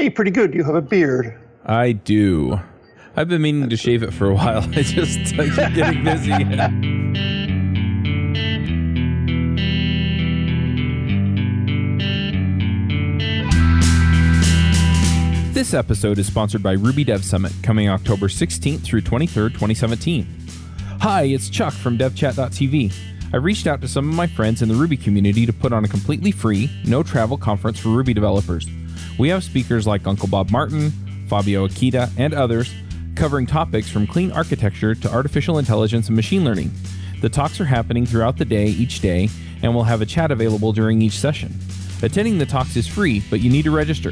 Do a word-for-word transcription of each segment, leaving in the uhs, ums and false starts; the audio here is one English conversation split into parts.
Hey, pretty good. You have a beard. I do. I've been meaning That's to shave it for a while. I just I keep getting busy. This episode is sponsored by Ruby Dev Summit, coming October sixteenth through twenty-third, twenty seventeen. Hi, it's Chuck from devchat dot t v. I reached out to some of my friends in the Ruby community to put on a completely free, no-travel conference for Ruby developers. We have speakers like Uncle Bob Martin, Fabio Akita, and others, covering topics from clean architecture to artificial intelligence and machine learning. The talks are happening throughout the day each day, and we'll have a chat available during each session. Attending the talks is free, but you need to register.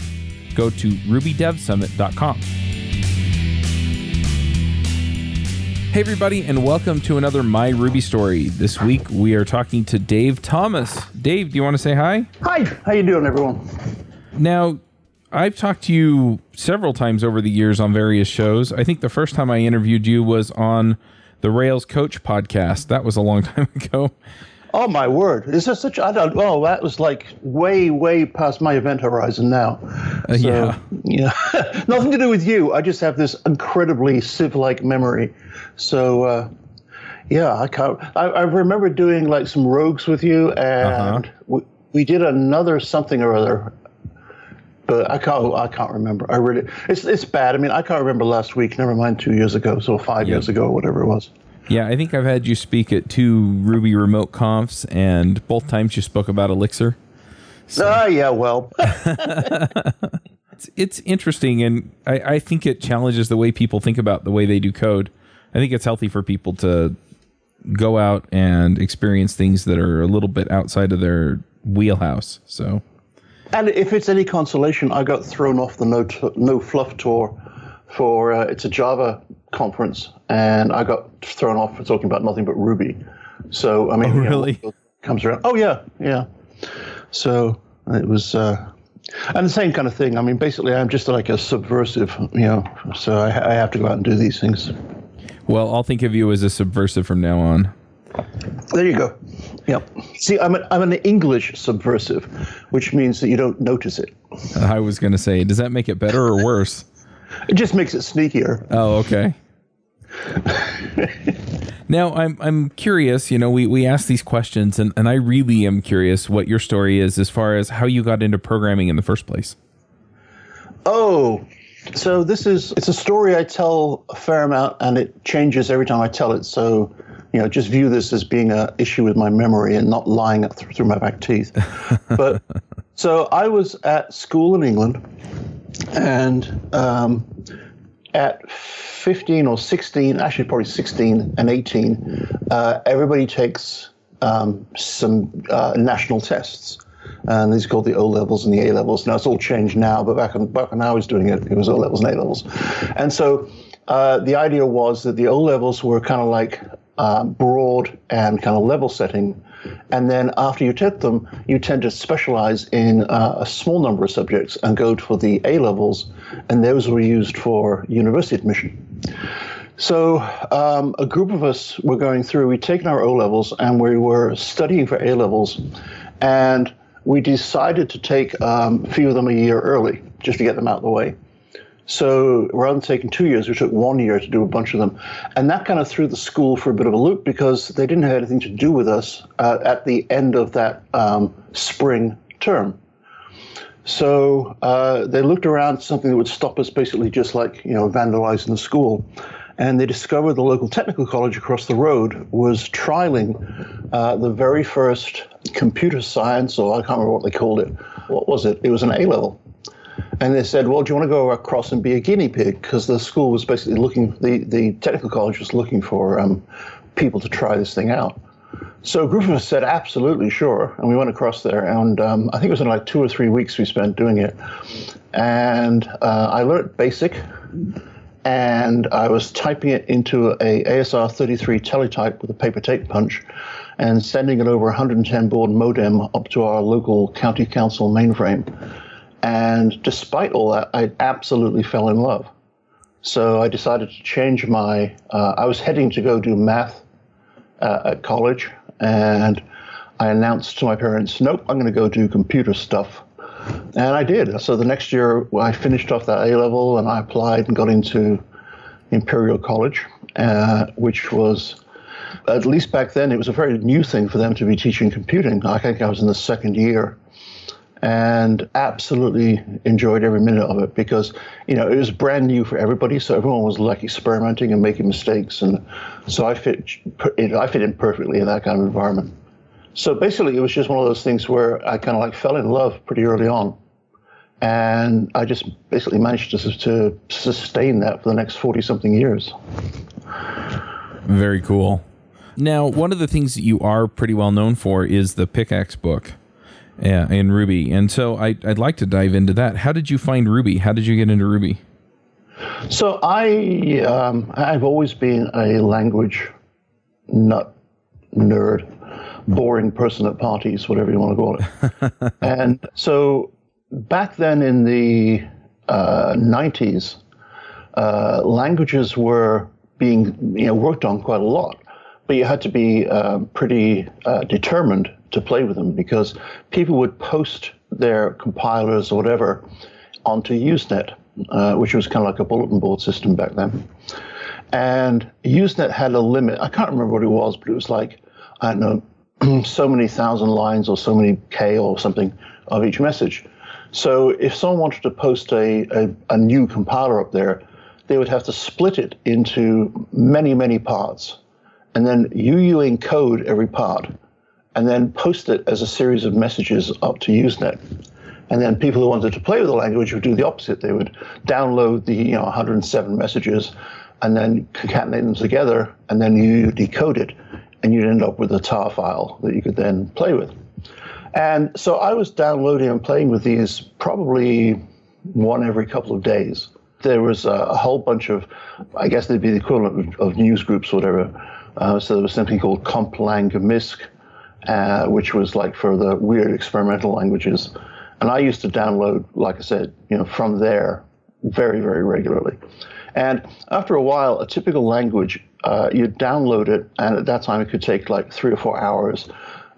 Go to ruby dev summit dot com. Hey everybody, and welcome to another My Ruby Story. This week we are talking to Dave Thomas. Dave, do you want to say hi? Hi, how you doing, everyone? Now, I've talked to you several times over the years on various shows. I think the first time I interviewed you was on the Rails Coach podcast. That was a long time ago. Oh, my word. Is there such... I don't... Oh, that was like way, way past my event horizon now. So, uh, yeah. Yeah. Nothing to do with you. I just have this incredibly Civ-like memory. So, uh, yeah, I can't... I, I remember doing like some rogues with you, and uh-huh. we, we did another something or other. But I can't. I can't remember. I read it. It's it's bad. I mean, I can't remember last week. Never mind two years ago, so five yep. years ago, or whatever it was. Yeah, I think I've had you speak at two Ruby remote confs, and both times you spoke about Elixir. So. Ah, yeah. Well, it's it's interesting, and I, I think it challenges the way people think about the way they do code. I think it's healthy for people to go out and experience things that are a little bit outside of their wheelhouse. So. And if it's any consolation, I got thrown off the No, t- no Fluff tour for, uh, it's a Java conference, and I got thrown off for talking about nothing but Ruby. So, I mean, oh, really? You know, comes around. Oh, yeah, yeah. So it was, uh, and the same kind of thing. I mean, basically, I'm just like a subversive, you know, so I, I have to go out and do these things. Well, I'll think of you as a subversive from now on. There you go. Yeah. See, I'm an, I'm an English subversive, which means that you don't notice it. I was going to say, does that make it better or worse? It just makes it sneakier. Oh, okay. Now, I'm I'm curious, you know, we, we ask these questions, and, and I really am curious what your story is as far as how you got into programming in the first place. Oh, so this is, it's a story I tell a fair amount, and it changes every time I tell it, so... You know, just view this as being an issue with my memory and not lying up th- through my back teeth. But so I was at school in England, and um, at fifteen or sixteen, actually probably sixteen and eighteen, uh, everybody takes um, some uh, national tests. And these are called the O-levels and the A-levels. Now, it's all changed now, but back when, back when I was doing it, it was O-levels and A-levels. And so uh, the idea was that the O-levels were kind of like... Uh, broad and kind of level setting. And then after you take them, you tend to specialize in uh, a small number of subjects and go for the A levels, and those were used for university admission. So um, a group of us were going through, we'd taken our O levels and we were studying for A levels, and we decided to take um, a few of them a year early just to get them out of the way. So rather than taking two years, we took one year to do a bunch of them. And that kind of threw the school for a bit of a loop because they didn't have anything to do with us uh, at the end of that um, spring term. So uh, they looked around something that would stop us basically just like, you know, vandalizing the school. And they discovered the local technical college across the road was trialing uh, the very first computer science, or I can't remember what they called it. What was it? It was an A-level. And they said, well, do you want to go across and be a guinea pig? Because the school was basically looking, the, the technical college was looking for um, people to try this thing out. So a group of us said, absolutely, sure. And we went across there. And um, I think it was in like two or three weeks we spent doing it. And uh, I learned BASIC. And I was typing it into a A S R thirty-three teletype with a paper tape punch and sending it over one hundred ten board modem up to our local county council mainframe. And despite all that, I absolutely fell in love. So I decided to change my, uh, I was heading to go do math uh, at college, and I announced to my parents, nope, I'm going to go do computer stuff. And I did. So the next year, I finished off that A-level, and I applied and got into Imperial College, uh, which was, at least back then, it was a very new thing for them to be teaching computing. I think I was in the second year, and absolutely enjoyed every minute of it because, you know, it was brand new for everybody. So everyone was like experimenting and making mistakes. And so I fit, I fit in perfectly in that kind of environment. So basically, it was just one of those things where I kind of like fell in love pretty early on. And I just basically managed to, to sustain that for the next forty something years. Very cool. Now, one of the things that you are pretty well known for is the Pickaxe book. Yeah, and Ruby. And so I, I'd like to dive into that. How did you find Ruby? How did you get into Ruby? So I, um, I've always been a language nut, nerd, boring person at parties, whatever you want to call it. And so back then in the uh, nineties, uh, languages were being you know worked on quite a lot, but you had to be uh, pretty uh, determined to play with them because people would post their compilers or whatever onto Usenet, uh, which was kind of like a bulletin board system back then. And Usenet had a limit. I can't remember what it was, but it was like, I don't know, so many thousand lines or so many K or something of each message. So if someone wanted to post a, a, a new compiler up there, they would have to split it into many, many parts and then U U encode every part, and then post it as a series of messages up to Usenet. And then people who wanted to play with the language would do the opposite. They would download the you know, one hundred seven messages and then concatenate them together, and then you decode it, and you'd end up with a tar file that you could then play with. And so I was downloading and playing with these probably one every couple of days. There was a, a whole bunch of, I guess they'd be the equivalent of, of news groups or whatever. Uh, so there was something called CompLang-Misc, Uh, which was like for the weird experimental languages. And I used to download, like I said, you know, from there very, very regularly. And after a while, a typical language, uh, you'd download it, and at that time it could take like three or four hours.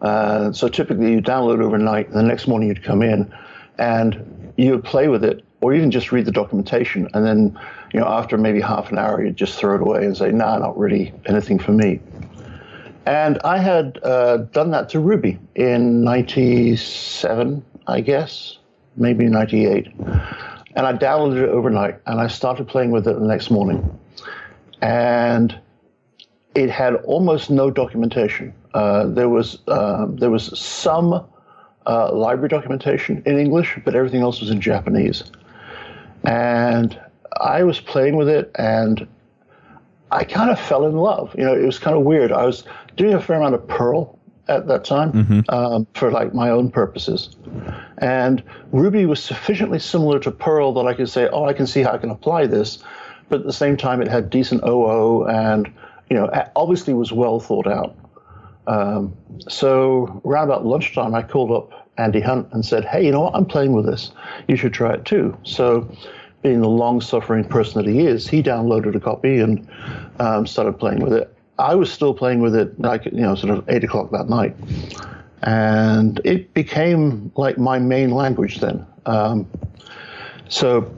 Uh, so typically you download overnight, and the next morning you'd come in, and you would play with it, or even just read the documentation. And then, you know, after maybe half an hour, you'd just throw it away and say, nah, not really anything for me. And I had uh, done that to Ruby in ninety-seven, I guess, maybe ninety-eight. And I downloaded it overnight, and I started playing with it the next morning. And it had almost no documentation. Uh, there was uh, there was some uh, library documentation in English, but everything else was in Japanese. And I was playing with it, and I kind of fell in love. You know, it was kind of weird. I was doing a fair amount of Perl at that time, mm-hmm. um, for like my own purposes. And Ruby was sufficiently similar to Perl that I could say, oh, I can see how I can apply this. But at the same time, it had decent O O and, you know, obviously was well thought out. Um, so around about lunchtime, I called up Andy Hunt and said, hey, you know what? I'm playing with this. You should try it too. So being the long-suffering person that he is, he downloaded a copy and um, started playing with it. I was still playing with it, like you know, sort of eight o'clock that night, and it became like my main language then. Um, so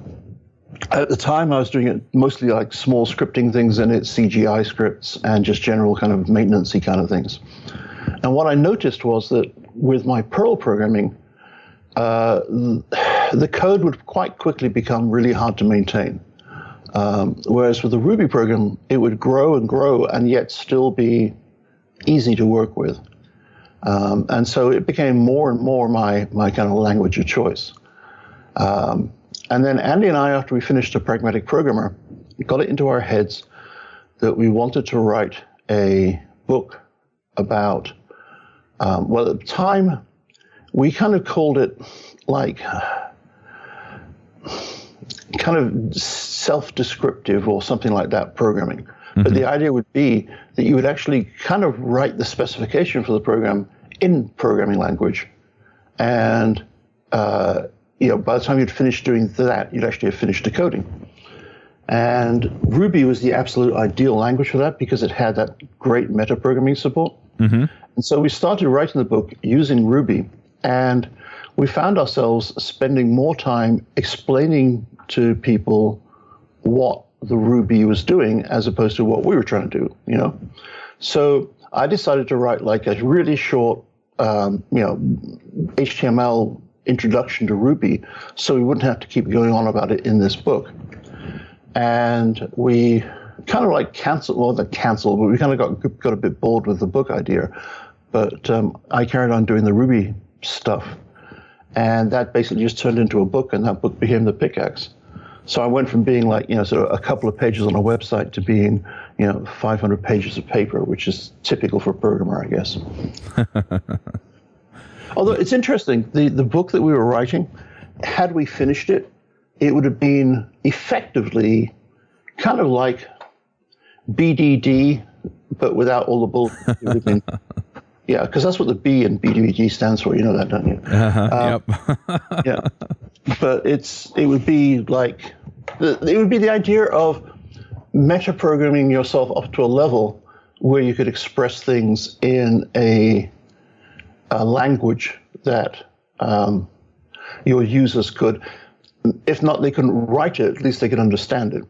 at the time, I was doing it mostly like small scripting things in it, C G I scripts, and just general kind of maintenance-y kind of things. And what I noticed was that with my Perl programming, uh, the code would quite quickly become really hard to maintain. Um, whereas with the Ruby program, it would grow and grow and yet still be easy to work with. Um, and so it became more and more my, my kind of language of choice. Um, and then Andy and I, after we finished the Pragmatic Programmer, got it into our heads that we wanted to write a book about, um, well, at the time, we kind of called it like, kind of self-descriptive or something like that programming. Mm-hmm. But the idea would be that you would actually kind of write the specification for the program in programming language. And uh, you know, by the time you'd finished doing that, you'd actually have finished the coding. And Ruby was the absolute ideal language for that because it had that great metaprogramming support. Mm-hmm. And so we started writing the book using Ruby. And we found ourselves spending more time explaining to people what the Ruby was doing as opposed to what we were trying to do, you know? So I decided to write like a really short, um, you know, H T M L introduction to Ruby, so we wouldn't have to keep going on about it in this book. And we kind of like canceled, well, not canceled, but we kind of got, got a bit bored with the book idea. But um, I carried on doing the Ruby stuff. And that basically just turned into a book, and that book became the Pickaxe. So I went from being like, you know, sort of a couple of pages on a website to being, you know, five hundred pages of paper, which is typical for a programmer, I guess. Although it's interesting, the, the book that we were writing, had we finished it, it would have been effectively kind of like B D D, but without all the bull. It would have been, yeah, because that's what the B in B D D stands for. You know that, don't you? Uh-huh, um, yep. Yeah. But it's it would be like, the, it would be the idea of metaprogramming yourself up to a level where you could express things in a, a language that um, your users could, if not they couldn't write it, at least they could understand it.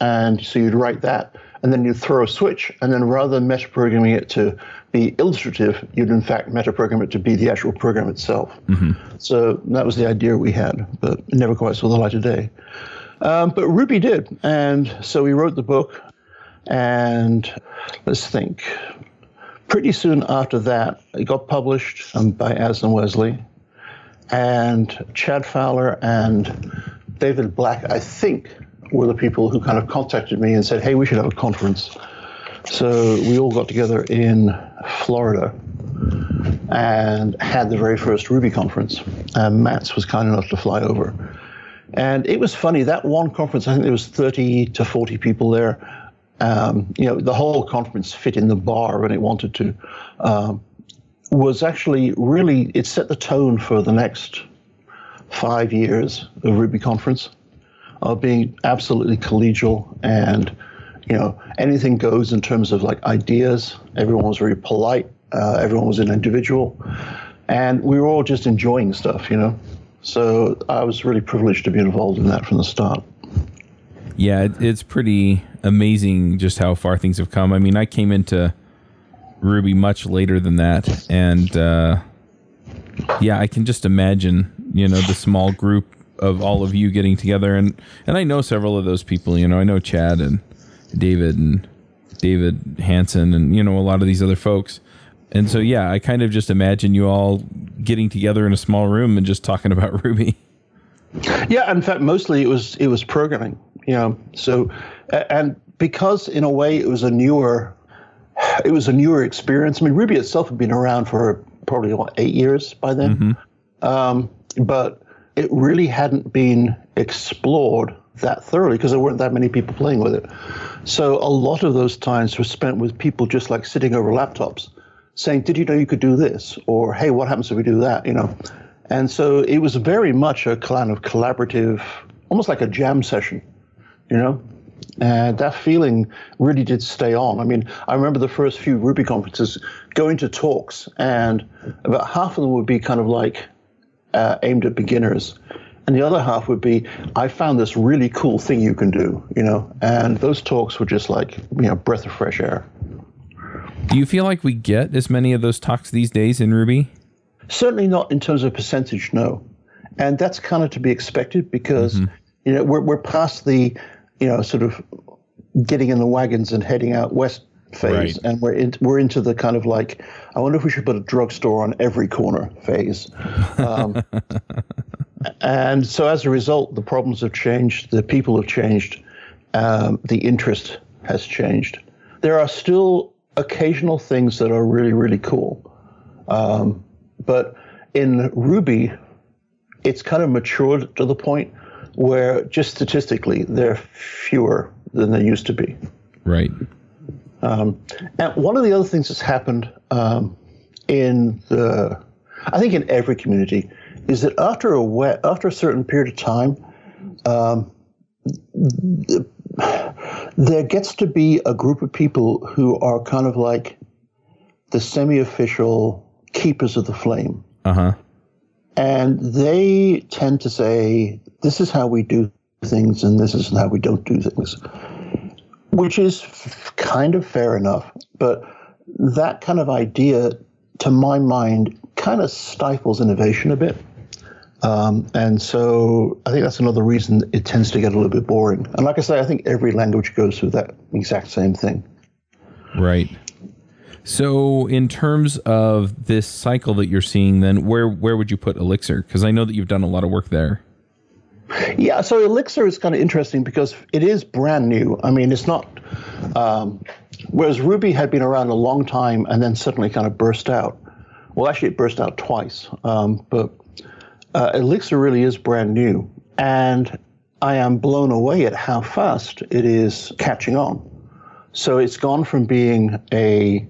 And so you'd write that, and then you'd throw a switch, and then rather than metaprogramming it to be illustrative, you'd in fact metaprogram it to be the actual program itself. Mm-hmm. So that was the idea we had, but never quite saw the light of day. Um, but Ruby did, and so we wrote the book, and let's think. Pretty soon after that, it got published um, by Addison Wesley, and Chad Fowler and David Black, I think, were the people who kind of contacted me and said, hey, we should have a conference. So we all got together in Florida and had the very first Ruby conference. And Matz was kind enough to fly over. And it was funny, that one conference, I think there was thirty to forty people there. Um, you know, the whole conference fit in the bar when it wanted to. Um, was actually really, it set the tone for the next five years of Ruby conference, of being absolutely collegial and, you know, anything goes in terms of like ideas. Everyone was very polite. Uh, everyone was an individual, and we were all just enjoying stuff, you know? So I was really privileged to be involved in that from the start. Yeah. It's pretty amazing just how far things have come. I mean, I came into Ruby much later than that, and uh yeah I can just imagine, you know, the small group of all of you getting together, and and I know several of those people. you know I know Chad and David and David Hansen, and you know a lot of these other folks, and so yeah I kind of just imagine you all getting together in a small room and just talking about Ruby. Yeah, in fact mostly it was it was programming, you know so and because in a way it was a newer It was a newer experience. I mean, Ruby itself had been around for probably what, eight years by then, mm-hmm. um, but it really hadn't been explored that thoroughly because there weren't that many people playing with it. So a lot of those times were spent with people just like sitting over laptops, saying, "Did you know you could do this?" Or, "Hey, what happens if we do that?" You know, and so it was very much a kind of collaborative, almost like a jam session, you know. And that feeling really did stay on. I mean, I remember the first few Ruby conferences going to talks, and about half of them would be kind of like uh, aimed at beginners. And the other half would be, I found this really cool thing you can do, you know, and those talks were just like, you know, breath of fresh air. Do you feel like we get as many of those talks these days in Ruby? Certainly not in terms of percentage, no. And that's kind of to be expected because, mm-hmm. you know, we're, we're past the, you know, sort of getting in the wagons and heading out west phase. Right. And we're in, we're into the kind of like, I wonder if we should put a drugstore on every corner phase. Um, and so as a result, the problems have changed. The people have changed. Um, the interest has changed. There are still occasional things that are really, really cool. Um, but in Ruby, it's kind of matured to the point where just statistically they're fewer than they used to be. Right. Um, and one of the other things that's happened um, in the, I think in every community, is that after a we- after a certain period of time, um, th- there gets to be a group of people who are kind of like the semi-official keepers of the flame. Uh-huh. And they tend to say, this is how we do things and this is how we don't do things, which is kind of fair enough. But that kind of idea, to my mind, kind of stifles innovation a bit. Um, and so I think that's another reason it tends to get a little bit boring. And like I say, I think every language goes through that exact same thing. Right. So in terms of this cycle that you're seeing, then where, where would you put Elixir? Because I know that you've done a lot of work there. Yeah, so Elixir is kind of interesting because it is brand new. I mean, it's not, um, whereas Ruby had been around a long time and then suddenly kind of burst out. Well, actually, it burst out twice, um, but uh, Elixir really is brand new. And I am blown away at how fast it is catching on. So it's gone from being a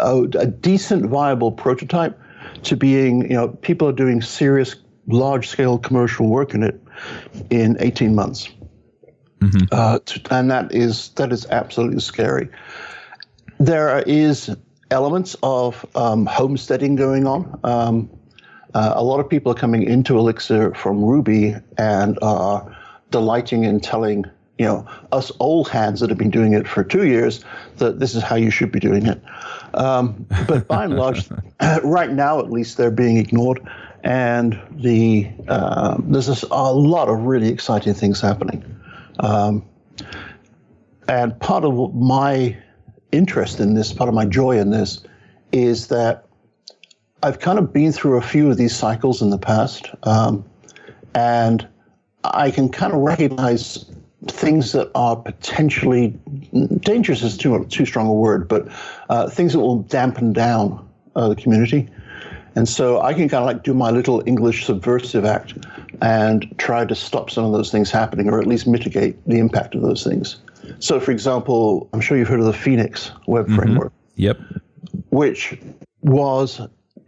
A, a decent, viable prototype to being, you know, people are doing serious, large-scale commercial work in it in eighteen months. Mm-hmm. uh, to, and that is that is absolutely scary. There is elements of um, homesteading going on. Um, uh, a lot of people are coming into Elixir from Ruby and are delighting in telling, you know, us old hands that have been doing it for two years that this is how you should be doing it. Um, but by and large, right now at least, they're being ignored, and the uh, there's this, a lot of really exciting things happening. Um, and part of my interest in this, part of my joy in this, is that I've kind of been through a few of these cycles in the past, um, and I can kind of recognize things that are potentially dangerous is too too strong a word, but uh, things that will dampen down uh, the community. And so I can kind of like do my little English subversive act and try to stop some of those things happening, or at least mitigate the impact of those things. So, for example, I'm sure you've heard of the Phoenix web mm-hmm. framework. Yep. Which was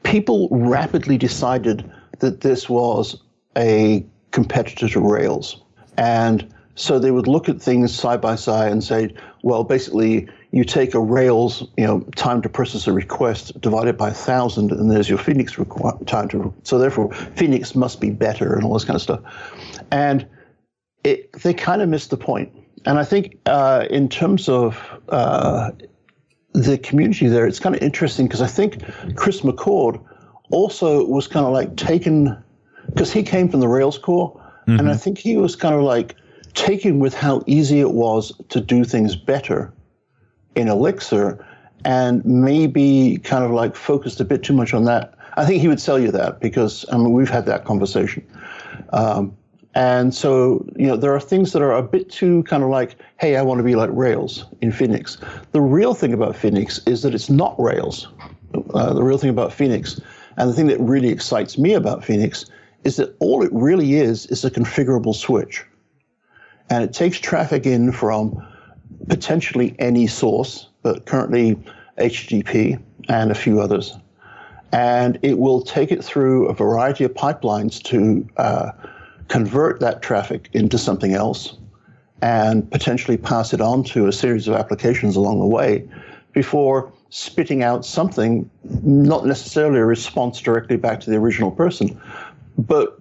people rapidly decided that this was a competitor to Rails. And so they would look at things side by side and say, well, basically, you take a Rails, you know, time to process a request divided by one thousand, and there's your Phoenix requ- time to. So therefore, Phoenix must be better and all this kind of stuff. And it, they kind of missed the point. And I think uh, in terms of uh, the community there, it's kind of interesting because I think Chris McCord also was kind of like taken, because he came from the Rails core, mm-hmm. and I think he was kind of like, taken with how easy it was to do things better in Elixir, and maybe kind of like focused a bit too much on that. I think he would sell you that because, I mean, we've had that conversation. Um, and so, you know, there are things that are a bit too kind of like, hey, I want to be like Rails in Phoenix. The real thing about Phoenix is that it's not Rails. Uh, the real thing about Phoenix, and the thing that really excites me about Phoenix, is that all it really is is a configurable switch. And it takes traffic in from potentially any source, but currently H T T P and a few others. And it will take it through a variety of pipelines to uh, convert that traffic into something else and potentially pass it on to a series of applications along the way before spitting out something, not necessarily a response directly back to the original person, but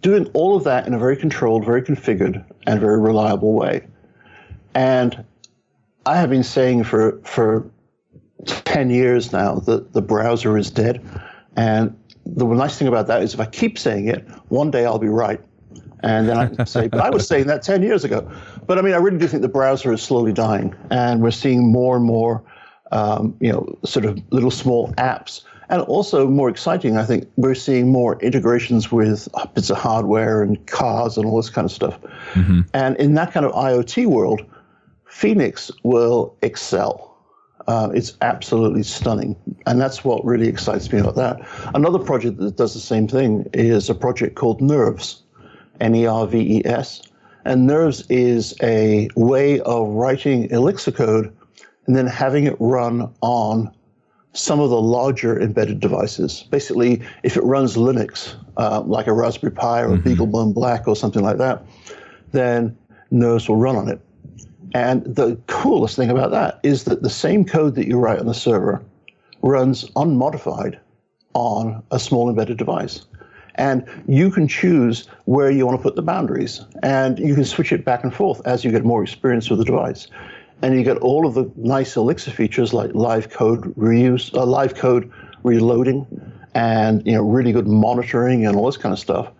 doing all of that in a very controlled, very configured, and very reliable way. And I have been saying for for ten years now that the browser is dead. And the nice thing about that is if I keep saying it, one day I'll be right. And then I can say, but I was saying that ten years ago. But I mean, I really do think the browser is slowly dying. And we're seeing more and more, um, you know, sort of little small apps. And also more exciting, I think, we're seeing more integrations with bits of hardware and cars and all this kind of stuff. Mm-hmm. And in that kind of IoT world, Phoenix will excel. Uh, it's absolutely stunning. And that's what really excites me about that. Another project that does the same thing is a project called Nerves, N E R V E S. And Nerves is a way of writing Elixir code and then having it run on some of the larger embedded devices. Basically, if it runs Linux, uh, like a Raspberry Pi or mm-hmm. a BeagleBone Black or something like that, then Nerves will run on it. And the coolest thing about that is that the same code that you write on the server runs unmodified on a small embedded device. And you can choose where you want to put the boundaries. And you can switch it back and forth as you get more experience with the device. And you get all of the nice Elixir features like live code reuse, uh, live code reloading, and you know really good monitoring and all this kind of stuff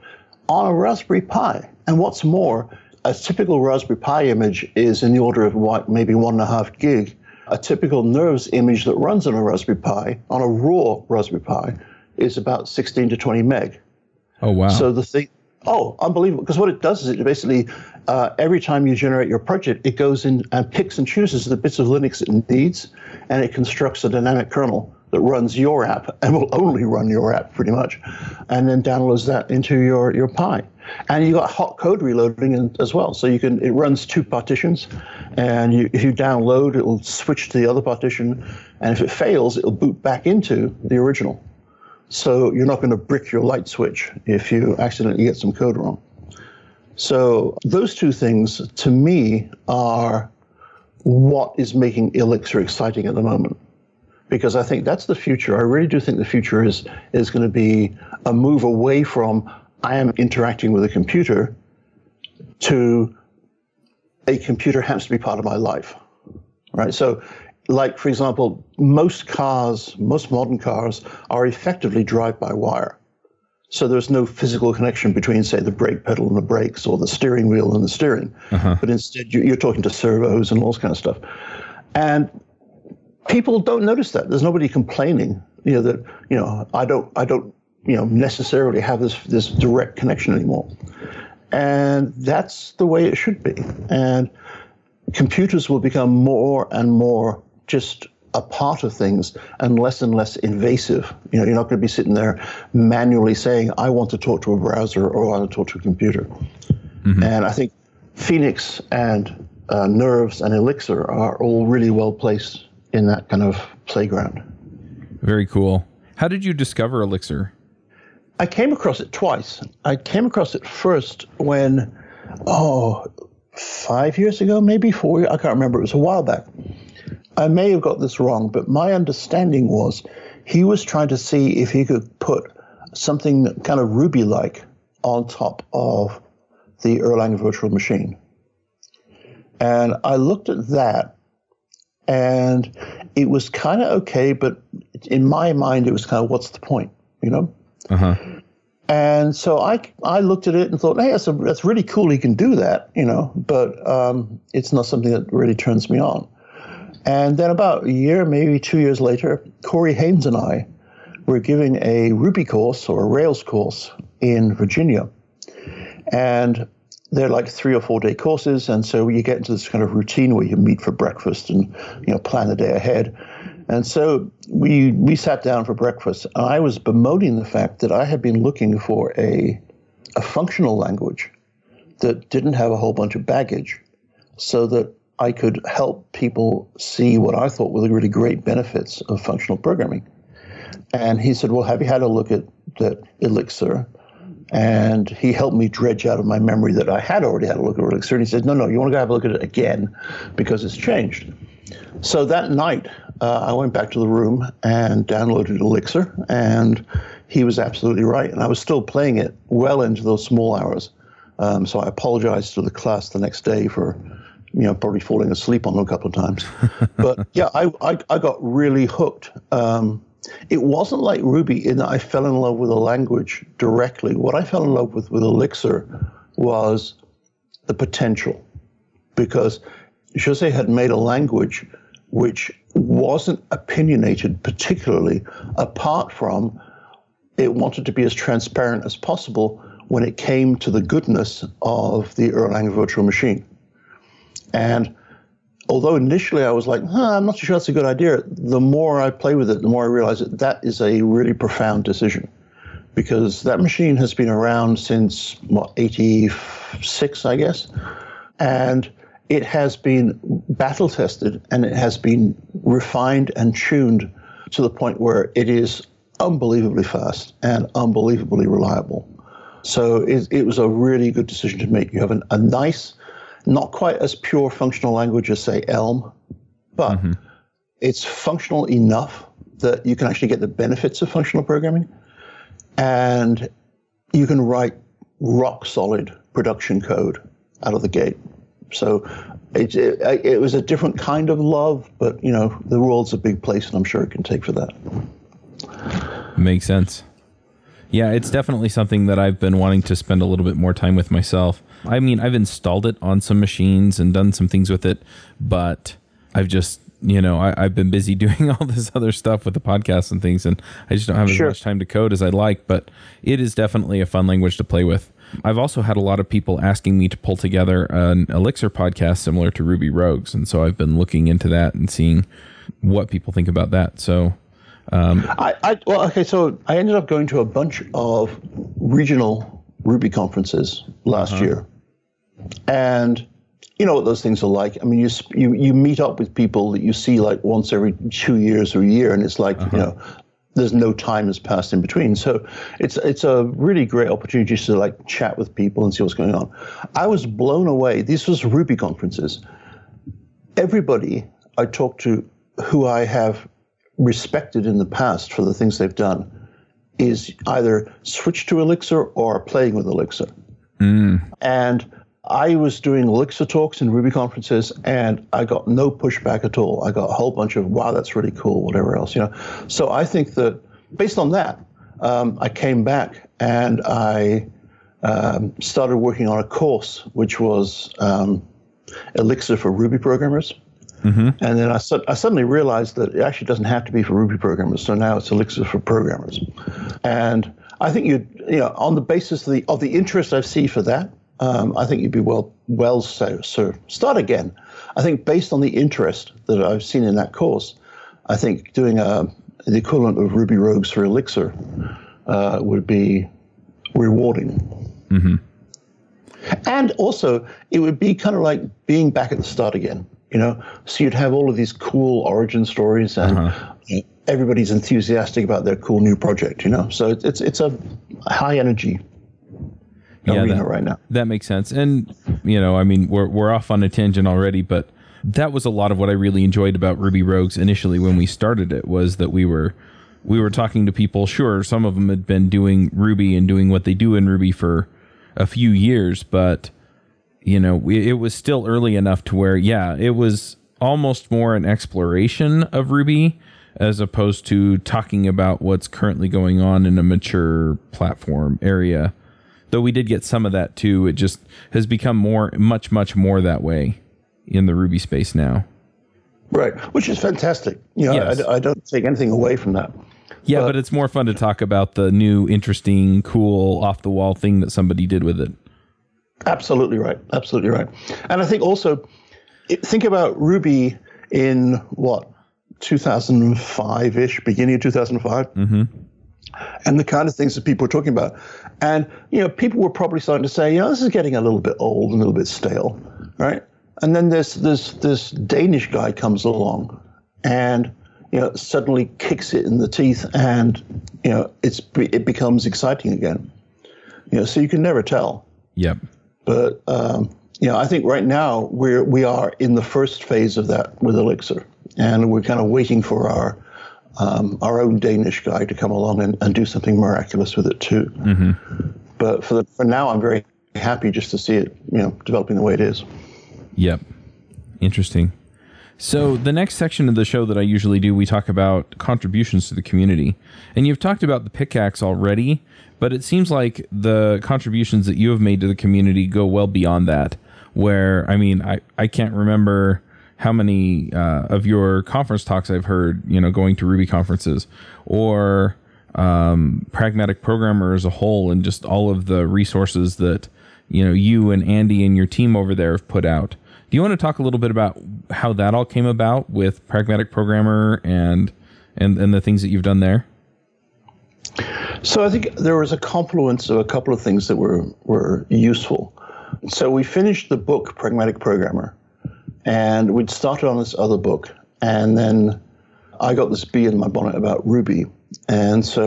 on a Raspberry Pi. And what's more, a typical Raspberry Pi image is in the order of what, maybe one and a half gig. A typical Nerves image that runs on a Raspberry Pi, on a raw Raspberry Pi, is about sixteen to twenty meg. Oh, wow. So the thing, oh, unbelievable. Because what it does is it basically, uh, every time you generate your project, it goes in and picks and chooses the bits of Linux it needs, and it constructs a dynamic kernel that runs your app and will only run your app pretty much, and then downloads that into your, your Pi. And you got hot code reloading in, as well. So you can, it runs two partitions, and you, if you download, it will switch to the other partition, and if it fails, it will boot back into the original. So you're not going to brick your light switch if you accidentally get some code wrong. So those two things, to me, are what is making Elixir exciting at the moment. Because I think that's the future. I really do think the future is, is going to be a move away from I am interacting with a computer to a computer happens to be part of my life, right? So like, for example, most cars, most modern cars are effectively drive-by-wire. So there's no physical connection between, say, the brake pedal and the brakes or the steering wheel and the steering. Uh-huh. But instead, you're talking to servos and all this kind of stuff. And people don't notice that. There's nobody complaining, you know, that, you know, I don't, I don't, you know, necessarily have this this direct connection anymore. And that's the way it should be. And computers will become more and more just a part of things and less and less invasive. You know, you're not going to be sitting there manually saying, I want to talk to a browser or I want to talk to a computer. Mm-hmm. And I think Phoenix and uh, Nerves and Elixir are all really well placed in that kind of playground. Very cool. How did you discover Elixir? I came across it twice. I came across it first when, oh, five years ago, maybe four years, I can't remember. It was a while back. I may have got this wrong, but my understanding was he was trying to see if he could put something kind of Ruby-like on top of the Erlang virtual machine. And I looked at that, and it was kind of okay, but in my mind, it was kind of, what's the point, you know? Uh-huh. And so I, I looked at it and thought, hey, that's, a, that's really cool he can do that, you know, but um, it's not something that really turns me on. And then about a year, maybe two years later, Corey Haynes and I were giving a Ruby course or a Rails course in Virginia. And they're like three or four day courses. And so you get into this kind of routine where you meet for breakfast and, you know, plan the day ahead. And so we we sat down for breakfast, and I was bemoaning the fact that I had been looking for a a functional language that didn't have a whole bunch of baggage so that I could help people see what I thought were the really great benefits of functional programming. And he said, well, have you had a look at that Elixir? And he helped me dredge out of my memory that I had already had a look at Elixir. And he said, no, no, you want to go have a look at it again because it's changed. So that night, uh, I went back to the room and downloaded Elixir, and he was absolutely right. And I was still playing it well into those small hours. Um, so I apologized to the class the next day for, you know, probably falling asleep on it a couple of times. But yeah, I, I, I got really hooked. Um, it wasn't like Ruby in that I fell in love with a language directly. What I fell in love with with Elixir was the potential, because José had made a language which wasn't opinionated particularly, apart from it wanted to be as transparent as possible when it came to the goodness of the Erlang virtual machine. And although initially I was like, huh, I'm not sure that's a good idea, the more I play with it, the more I realize that that is a really profound decision, because that machine has been around since, what, eighty-six, I guess, and it has been battle tested and it has been refined and tuned to the point where it is unbelievably fast and unbelievably reliable. So it, it was a really good decision to make. You have an, a nice, not quite as pure functional language as, say, Elm, but mm-hmm. it's functional enough that you can actually get the benefits of functional programming. And you can write rock solid production code out of the gate. So it, it, it was a different kind of love, but, you know, the world's a big place, and I'm sure it can take for that. Makes sense. Yeah, it's definitely something that I've been wanting to spend a little bit more time with myself. I mean, I've installed it on some machines and done some things with it, but I've just, you know, I, I've been busy doing all this other stuff with the podcast and things, and I just don't have sure. as much time to code as I'd like, but it is definitely a fun language to play with. I've also had a lot of people asking me to pull together an Elixir podcast similar to Ruby Rogues, and so I've been looking into that and seeing what people think about that. So, um, I, I well, okay, so I ended up going to a bunch of regional Ruby conferences last uh-huh. year, and you know what those things are like. I mean, you you you meet up with people that you see like once every two years or a year, and it's like uh-huh. you know. There's no time has passed in between. So it's it's a really great opportunity to like chat with people and see what's going on. I was blown away. This was Ruby conferences. Everybody I talked to who I have respected in the past for the things they've done is either switched to Elixir or playing with Elixir. Mm. And I was doing Elixir talks in Ruby conferences, and I got no pushback at all. I got a whole bunch of, wow, that's really cool, whatever else, you know. So I think that based on that, um, I came back and I um, started working on a course, which was um, Elixir for Ruby programmers. Mm-hmm. And then I, su- I suddenly realized that it actually doesn't have to be for Ruby programmers. So now it's Elixir for programmers. And I think, you you know, on the basis of the, of the interest I see for that, Um, I think you'd be well well served. So start again. I think based on the interest that I've seen in that course, I think doing a, the equivalent of Ruby Rogues for Elixir uh, would be rewarding. Mm-hmm. And also, it would be kind of like being back at the start again. You know, so you'd have all of these cool origin stories, and uh-huh. everybody's enthusiastic about their cool new project. You know, so it's it's, it's a high energy. Yeah, that, right now. That makes sense. And, you know, I mean, we're we're off on a tangent already, but that was a lot of what I really enjoyed about Ruby Rogues initially when we started it, was that we were we were talking to people. Sure, some of them had been doing Ruby and doing what they do in Ruby for a few years, but, you know, we, it was still early enough to where, yeah, it was almost more an exploration of Ruby as opposed to talking about what's currently going on in a mature platform area. Though we did get some of that too. It just has become more, much, much more that way in the Ruby space now. Right, which is fantastic. You know, yes. I, I don't take anything away from that. Yeah, but, but it's more fun to talk about the new, interesting, cool, off-the-wall thing that somebody did with it. Absolutely right. Absolutely right. And I think also, think about Ruby in, what, two thousand five-ish, beginning of two thousand five? Mm-hmm. And the kind of things that people were talking about. And, you know, people were probably starting to say, you know, this is getting a little bit old and a little bit stale, right? And then this this this Danish guy comes along and, you know, suddenly kicks it in the teeth, and, you know, it's it becomes exciting again. You know, so you can never tell. Yep. But, um, you know, I think right now we're, we are in the first phase of that with Elixir. And we're kind of waiting for our Um, our own Danish guy to come along and, and do something miraculous with it too. Mm-hmm. But for the, for now, I'm very happy just to see it, you know, developing the way it is. Yep. Interesting. So the next section of the show that I usually do, we talk about contributions to the community. And you've talked about the Pickaxe already, but it seems like the contributions that you have made to the community go well beyond that. Where, I mean, I, I can't remember how many uh, of your conference talks I've heard, you know, going to Ruby conferences, or um, Pragmatic Programmer as a whole, and just all of the resources that, you know, you and Andy and your team over there have put out. Do you want to talk a little bit about how that all came about with Pragmatic Programmer and and, and the things that you've done there? So I think there was a confluence of a couple of things that were were useful. So we finished the book Pragmatic Programmer, and we'd started on this other book, and then I got this bee in my bonnet about Ruby, and so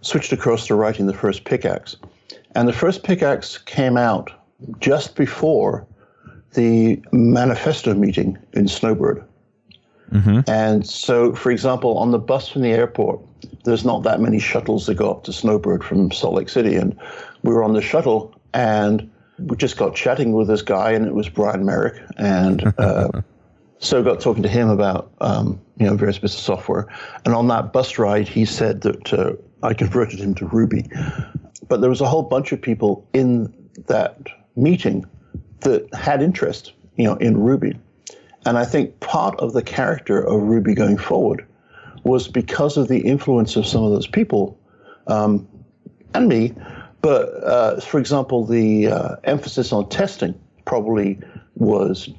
switched across to writing the first Pickaxe. And the first Pickaxe came out just before the manifesto meeting in Snowbird. Mm-hmm. And so, for example, on the bus from the airport, there's not that many shuttles that go up to Snowbird from Salt Lake City. And we were on the shuttle, and we just got chatting with this guy, and it was Brian Merrick. And uh, so got talking to him about um, you know various bits of software. And on that bus ride, he said that uh, I converted him to Ruby. But there was a whole bunch of people in that meeting that had interest you know, in Ruby. And I think part of the character of Ruby going forward was because of the influence of some of those people, um, and me. But uh, for example, the uh, emphasis on testing probably was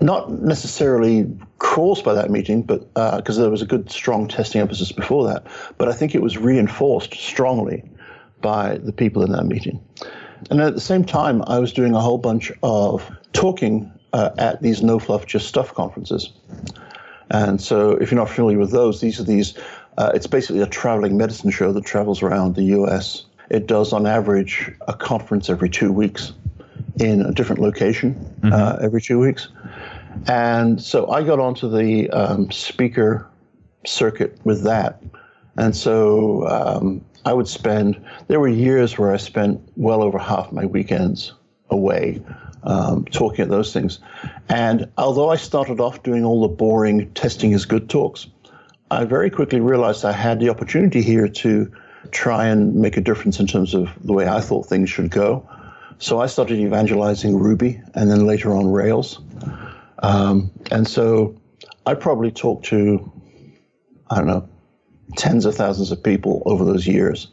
not necessarily caused by that meeting, but because uh, there was a good, strong testing emphasis before that. But I think it was reinforced strongly by the people in that meeting. And at the same time, I was doing a whole bunch of talking uh, at these No Fluff Just Stuff conferences. And so if you're not familiar with those, these are these, uh, it's basically a traveling medicine show that travels around the U S. It does, on average, a conference every two weeks in a different location, mm-hmm. uh, every two weeks. And so I got onto the um, speaker circuit with that. And so um, I would spend, there were years where I spent well over half my weekends away um, talking at those things. And although I started off doing all the boring testing is good talks, I very quickly realized I had the opportunity here to try and make a difference in terms of the way I thought things should go. So I started evangelizing Ruby and then later on Rails. Um, and so I probably talked to, I don't know, tens of thousands of people over those years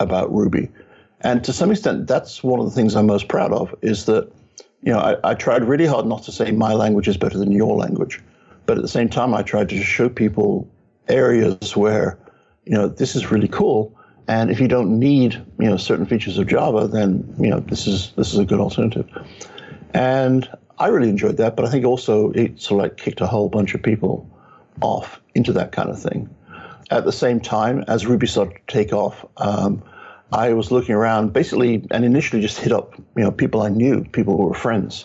about Ruby. And to some extent, that's one of the things I'm most proud of, is that, you know, I, I tried really hard not to say my language is better than your language. But at the same time, I tried to just show people areas where, you know, this is really cool. And if you don't need, you know, certain features of Java, then, you know, this is this is a good alternative. And I really enjoyed that. But I think also it sort of like kicked a whole bunch of people off into that kind of thing. At the same time, as Ruby started to take off, um, I was looking around basically and initially just hit up, you know, people I knew, people who were friends.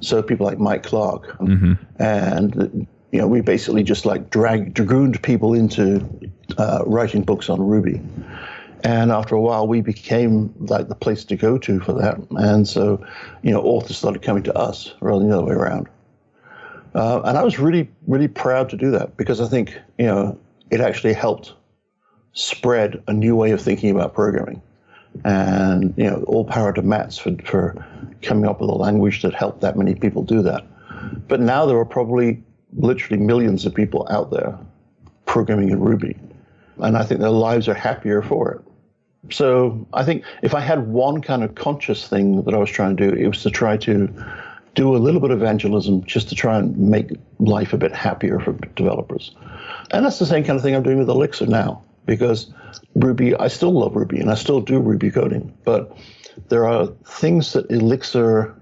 So people like Mike Clark. Mm-hmm. And, you know, we basically just like dragged, dragooned people into uh, writing books on Ruby. And after a while, we became like the place to go to for that. And so, you know, authors started coming to us rather than the other way around. Uh, and I was really, really proud to do that because I think, you know, it actually helped spread a new way of thinking about programming. And, you know, all power to Matz for, for coming up with a language that helped that many people do that. But now there are probably literally millions of people out there programming in Ruby. And I think their lives are happier for it. So I think if I had one kind of conscious thing that I was trying to do, it was to try to do a little bit of evangelism just to try and make life a bit happier for developers. And that's the same kind of thing I'm doing with Elixir now. Because Ruby, I still love Ruby, and I still do Ruby coding. But there are things that Elixir,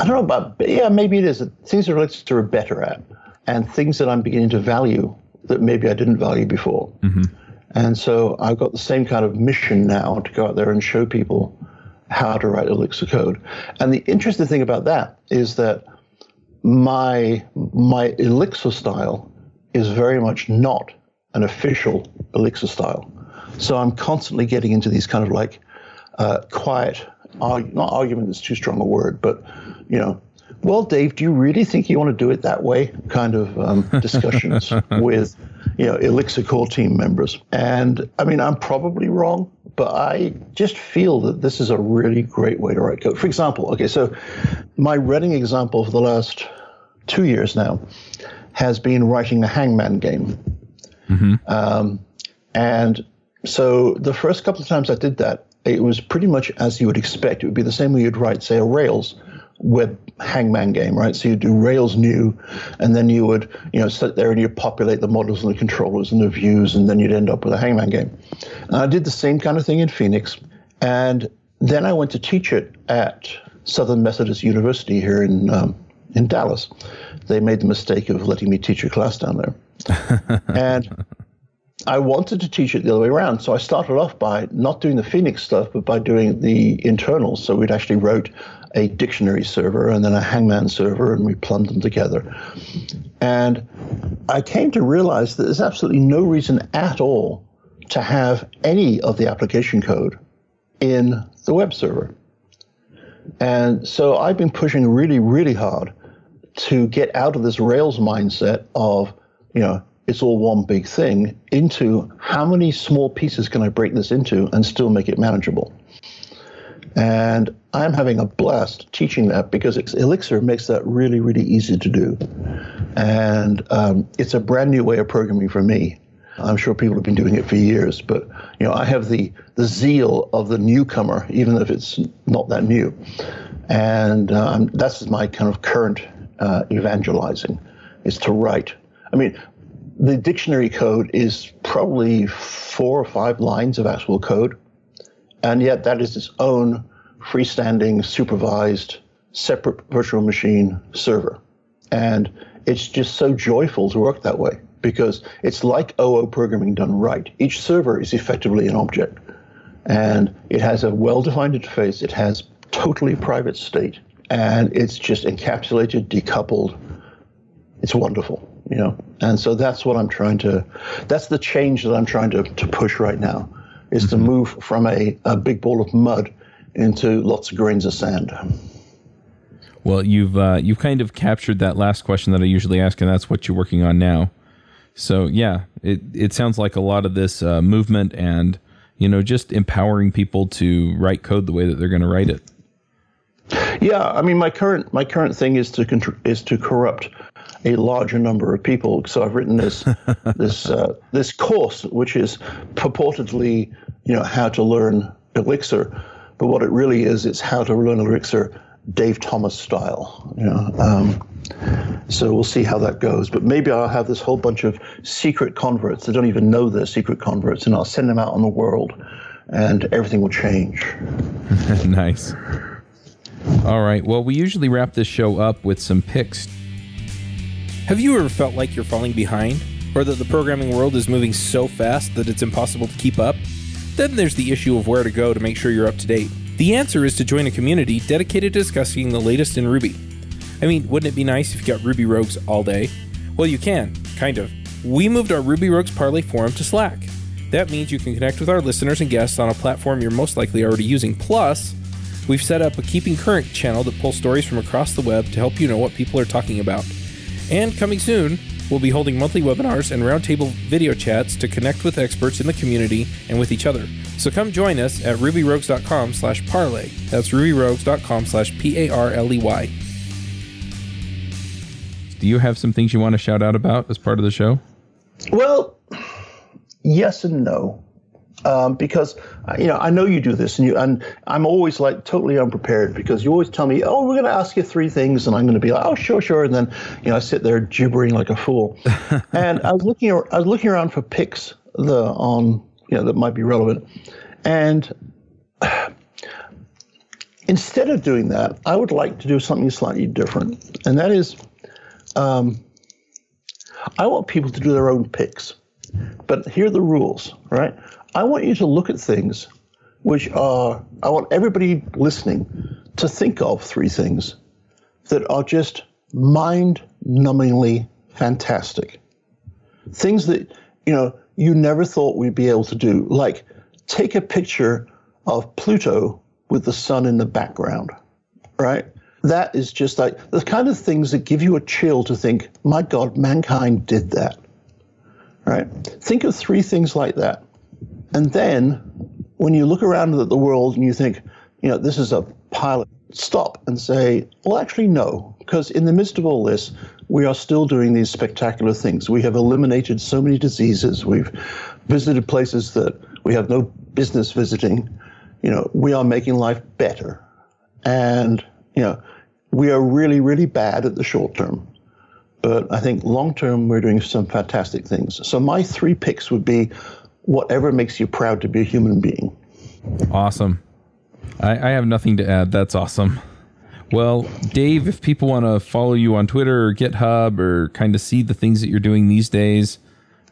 I don't know about, but yeah, maybe it is, things that Elixir are better at, and things that I'm beginning to value that maybe I didn't value before. Mm-hmm. And so I've got the same kind of mission now to go out there and show people how to write Elixir code. And the interesting thing about that is that my my Elixir style is very much not an official Elixir style. So I'm constantly getting into these kind of like uh, quiet, arg- not argument is too strong a word, but, you know, well, Dave, do you really think you want to do it that way? Kind of um, discussions with, you know, Elixir core team members. And I mean, I'm probably wrong, but I just feel that this is a really great way to write code. For example, okay, so my Reading example for the last two years now has been writing the Hangman game. Mm-hmm. Um, and so the first couple of times I did that, it was pretty much as you would expect. It would be the same way you'd write, say, a Rails web Hangman game, right? So you do Rails new, and then you would, you know, sit there and you populate the models and the controllers and the views, and then you'd end up with a Hangman game. And I did the same kind of thing in Phoenix. And then I went to teach it at Southern Methodist University here in um, in Dallas. They made the mistake of letting me teach a class down there. And I wanted to teach it the other way around. So I started off by not doing the Phoenix stuff, but by doing the internals. So we'd actually wrote a dictionary server and then a Hangman server, and we plumbed them together. And I came to realize that there's absolutely no reason at all to have any of the application code in the web server. And so I've been pushing really, really hard to get out of this Rails mindset of, you know, it's all one big thing, into how many small pieces can I break this into and still make it manageable. And I'm having a blast teaching that, because Elixir makes that really, really easy to do. And um, it's a brand new way of programming for me. I'm sure people have been doing it for years, but you know, I have the, the zeal of the newcomer, even if it's not that new. And um, that's my kind of current uh, evangelizing, is to write. I mean, the dictionary code is probably four or five lines of actual code. And yet that is its own freestanding, supervised, separate virtual machine server. And it's just so joyful to work that way, because it's like O O programming done right. Each server is effectively an object, and it has a well-defined interface. It has totally private state, and it's just encapsulated, decoupled. It's wonderful, you know? And so that's what I'm trying to, that's the change that I'm trying to, to push right now, is to move from a, a big ball of mud into lots of grains of sand. Well, you've uh, you've kind of captured that last question that I usually ask, and that's what you're working on now. So yeah, it it sounds like a lot of this uh, movement and, you know, just empowering people to write code the way that they're going to write it. Yeah, I mean, my current my current thing is to contr- is to corrupt a larger number of people. So I've written this this uh, this course, which is purportedly, you know, how to learn Elixir, but what it really is, it's how to learn Elixir Dave Thomas style. You know, um, so we'll see how that goes. But maybe I'll have this whole bunch of secret converts that don't even know they're secret converts, and I'll send them out on the world, and everything will change. Nice. All right. Well, we usually wrap this show up with some picks. Have you ever felt like you're falling behind, or that the programming world is moving so fast that it's impossible to keep up? Then there's the issue of where to go to make sure you're up to date. The answer is to join a community dedicated to discussing the latest in Ruby. I mean, wouldn't it be nice if you got Ruby rogues all day? Well, you can, kind of. We moved our Ruby Rogues Parlay forum to Slack. That means you can connect with our listeners and guests on a platform you're most likely already using. Plus, we've set up a Keeping Current channel that pulls stories from across the web to help you know what people are talking about. And coming soon, we'll be holding monthly webinars and roundtable video chats to connect with experts in the community and with each other. So come join us at rubyrogues.com slash parlay. That's rubyrogues.com slash P-A-R-L-E-Y. Do you have some things you want to shout out about as part of the show? Well, yes and no. Um, because, you know, I know you do this, and you, and I'm always like totally unprepared, because you always tell me, oh, we're going to ask you three things, and I'm going to be like, oh, sure, sure. And then, you know, I sit there gibbering like a fool. And I was looking, I was looking around for picks the, on, you know, that might be relevant. And instead of doing that, I would like to do something slightly different. And that is, um, I want people to do their own picks, but here are the rules, right? I want you to look at things which are, I want everybody listening to think of three things that are just mind-numbingly fantastic. Things that, you know, you never thought we'd be able to do. Like, take a picture of Pluto with the sun in the background, right? That is just like the kind of things that give you a chill to think, my God, mankind did that, right? Think of three things like that. And then when you look around at the world and you think, you know, this is a pile of, stop and say, well, actually, no, because in the midst of all this, we are still doing these spectacular things. We have eliminated so many diseases. We've visited places that we have no business visiting. You know, we are making life better. And, you know, we are really, really bad at the short term. But I think long term, we're doing some fantastic things. So my three picks would be, whatever makes you proud to be a human being. Awesome. I, I have nothing to add. That's awesome. Well, Dave, if people want to follow you on Twitter or GitHub or kind of see the things that you're doing these days,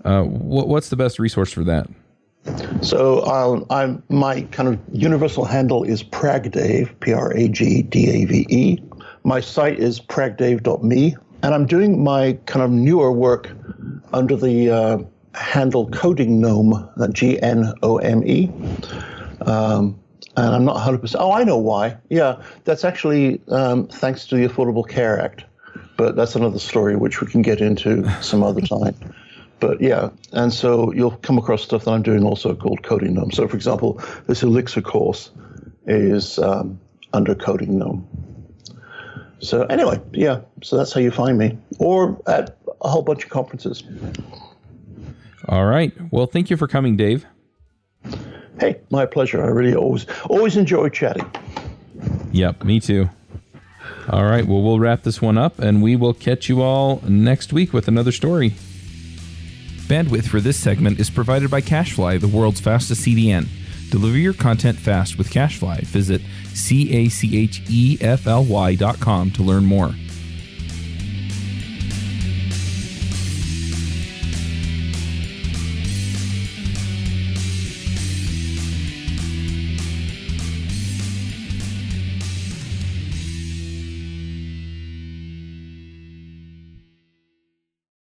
uh, what, what's the best resource for that? So um, I'm, my kind of universal handle is pragdave, P R A G D A V E. My site is pragdave dot me, and I'm doing my kind of newer work under the uh, handle Coding Gnome, G N O M E. Um, and I'm not one hundred percent. Oh, I know why. Yeah, that's actually um, thanks to the Affordable Care Act. But that's another story which we can get into some other time. But yeah, and so you'll come across stuff that I'm doing also called Coding Gnome. So for example, this Elixir course is um, under Coding Gnome. So anyway, yeah, so that's how you find me, or at a whole bunch of conferences. All right. Well, thank you for coming, Dave. Hey, my pleasure. I really always always enjoy chatting. Yep, me too. All right. Well, we'll wrap this one up, and we will catch you all next week with another story. Bandwidth for this segment is provided by CacheFly, the world's fastest C D N. Deliver your content fast with CacheFly. Visit C A C H E F L Y dot com to learn more.